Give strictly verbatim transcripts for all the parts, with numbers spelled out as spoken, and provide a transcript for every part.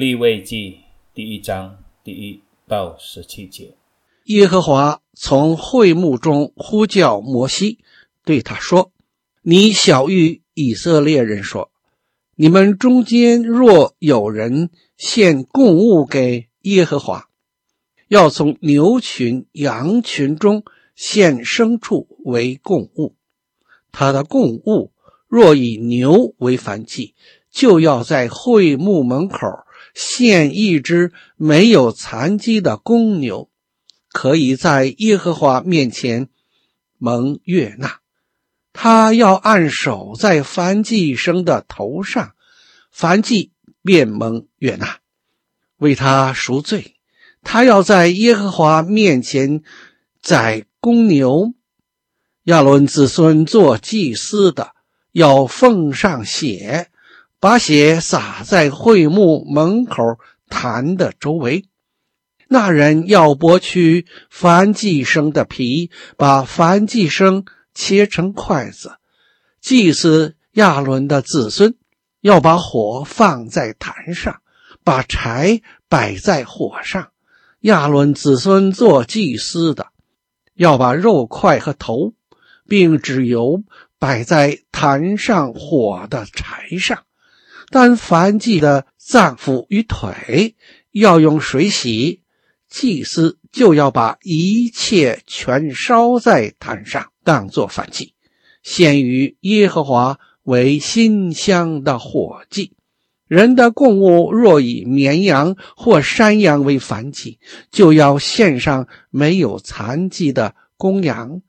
利未记第一章第一到十七节。耶和华从会幕中呼叫摩西，对他说：你晓谕以色列人说，你们中间若有人献供物给耶和华，要从牛群、羊群中献牲畜为供物。他的供物若以牛为燔祭，就要在会幕门口献一只没有残疾的公牛，可以在耶和华面前蒙悦纳。他要按手在燔祭牲的头上，燔祭便蒙悦纳，为他赎罪。他要在耶和华面前宰公牛，亚伦子孙做祭司的要奉上血，把血洒在会幕门口坛的周围。那人要剥去燔祭牲的皮，把燔祭牲切成筷子。祭司亚伦的子孙要把火放在坛上，把柴摆在火上。亚伦子孙做祭司的要把肉块和头并脂油摆在坛上火的柴上，但燔祭的脏腑与腿要用水洗，祭司就要把一切全烧在坛上，当作燔祭，献于耶和华为馨香的火祭。人的供物若以绵羊或山羊为燔祭，就要献上没有残疾的公羊，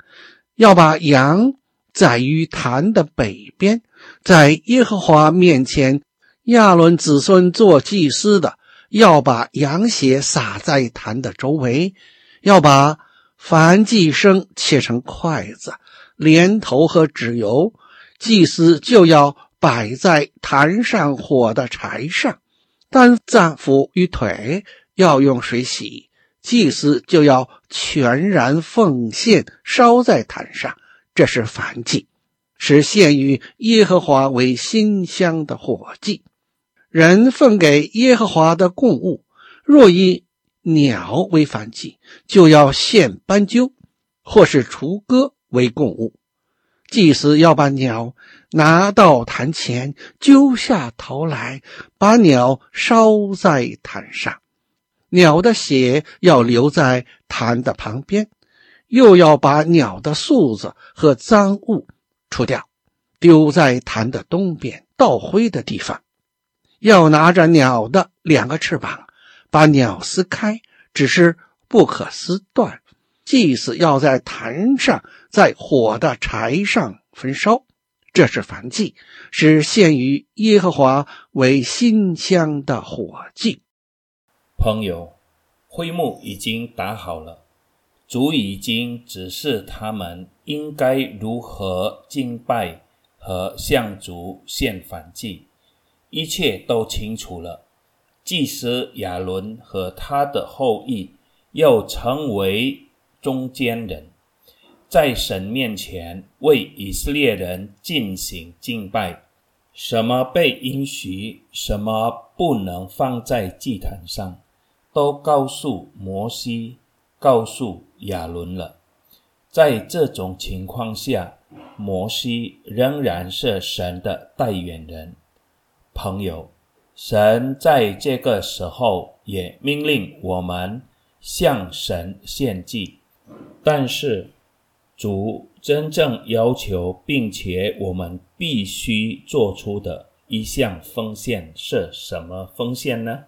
要把羊宰于坛的北边，在耶和华面前，亚伦子孙做祭司的要把羊血洒在坛的周围，要把燔祭牲切成筷子，连头和脂油，祭司就要摆在坛上火的柴上，但脏腑与腿要用水洗，祭司就要全然奉献烧在坛上，这是燔祭，是献于耶和华为馨香的火祭。人奉给耶和华的供物，若以鸟为燔祭，就要献斑鸠或是雏鸽为供物。祭司要把鸟拿到坛前，揪下头来，把鸟烧在坛上。鸟的血要留在坛的旁边，又要把鸟的嗉子和脏物除掉，丢在坛的东边倒灰的地方。要拿着鸟的两个翅膀，把鸟撕开，只是不可撕断。祭司要在坛上，在火的柴上焚烧，这是燔祭，是献于耶和华为馨香的火祭。朋友，会幕已经打好了，主已经指示他们应该如何敬拜和向主献燔祭，一切都清楚了。祭司亚伦和他的后裔要成为中间人，在神面前为以色列人进行敬拜。什么被允许，什么不能放在祭坛上，都告诉摩西，告诉亚伦了。在这种情况下，摩西仍然是神的代言人。朋友，神在这个时候也命令我们向神献祭，但是主真正要求并且我们必须做出的一项奉献是什么奉献呢？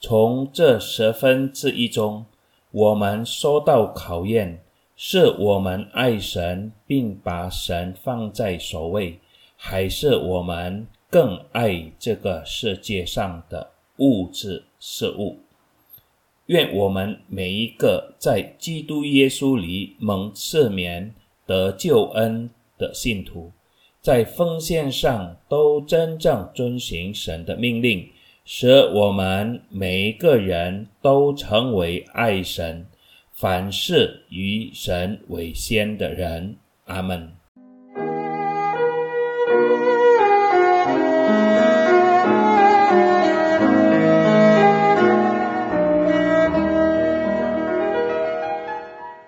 从这十分之一中，我们受到考验，是我们爱神并把神放在首位，还是我们更爱这个世界上的物质事物？愿我们每一个在基督耶稣里蒙赦免得救恩的信徒，在奉献上都真正遵行神的命令，使我们每一个人都成为爱神、凡事以神为先的人。阿们。